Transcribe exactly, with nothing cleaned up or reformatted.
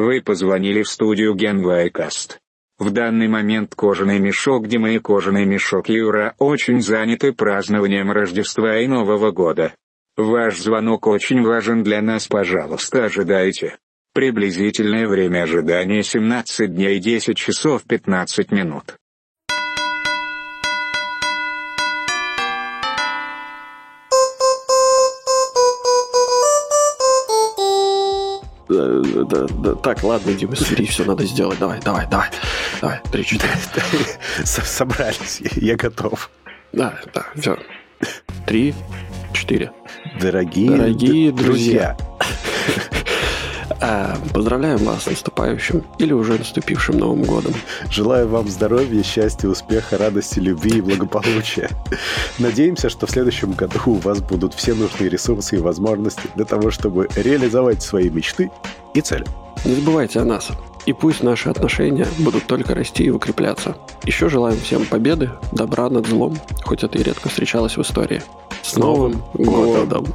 Вы позвонили в студию genYcast. В данный момент кожаный мешок Дима и кожаный мешок Юра очень заняты празднованием Рождества и Нового года. Ваш звонок очень важен для нас, пожалуйста, ожидайте. Приблизительное время ожидания семнадцать дней десять часов пятнадцать минут. Да, да, да. Так, ладно, Дима, смотри, все надо сделать. Давай, давай, давай. Давай, три, четыре. Собрались, я готов. Да, да, все. Три, четыре. Дорогие, Дорогие д- друзья. друзья. Поздравляем вас с наступающим или уже наступившим Новым годом. Желаю вам здоровья, счастья, успеха, радости, любви и благополучия. Надеемся, что в следующем году у вас будут все нужные ресурсы и возможности для того, чтобы реализовать свои мечты и цели. Не забывайте о нас. И пусть наши отношения будут только расти и укрепляться. Еще желаем всем победы, добра над злом, хоть это и редко встречалось в истории. С Новым годом!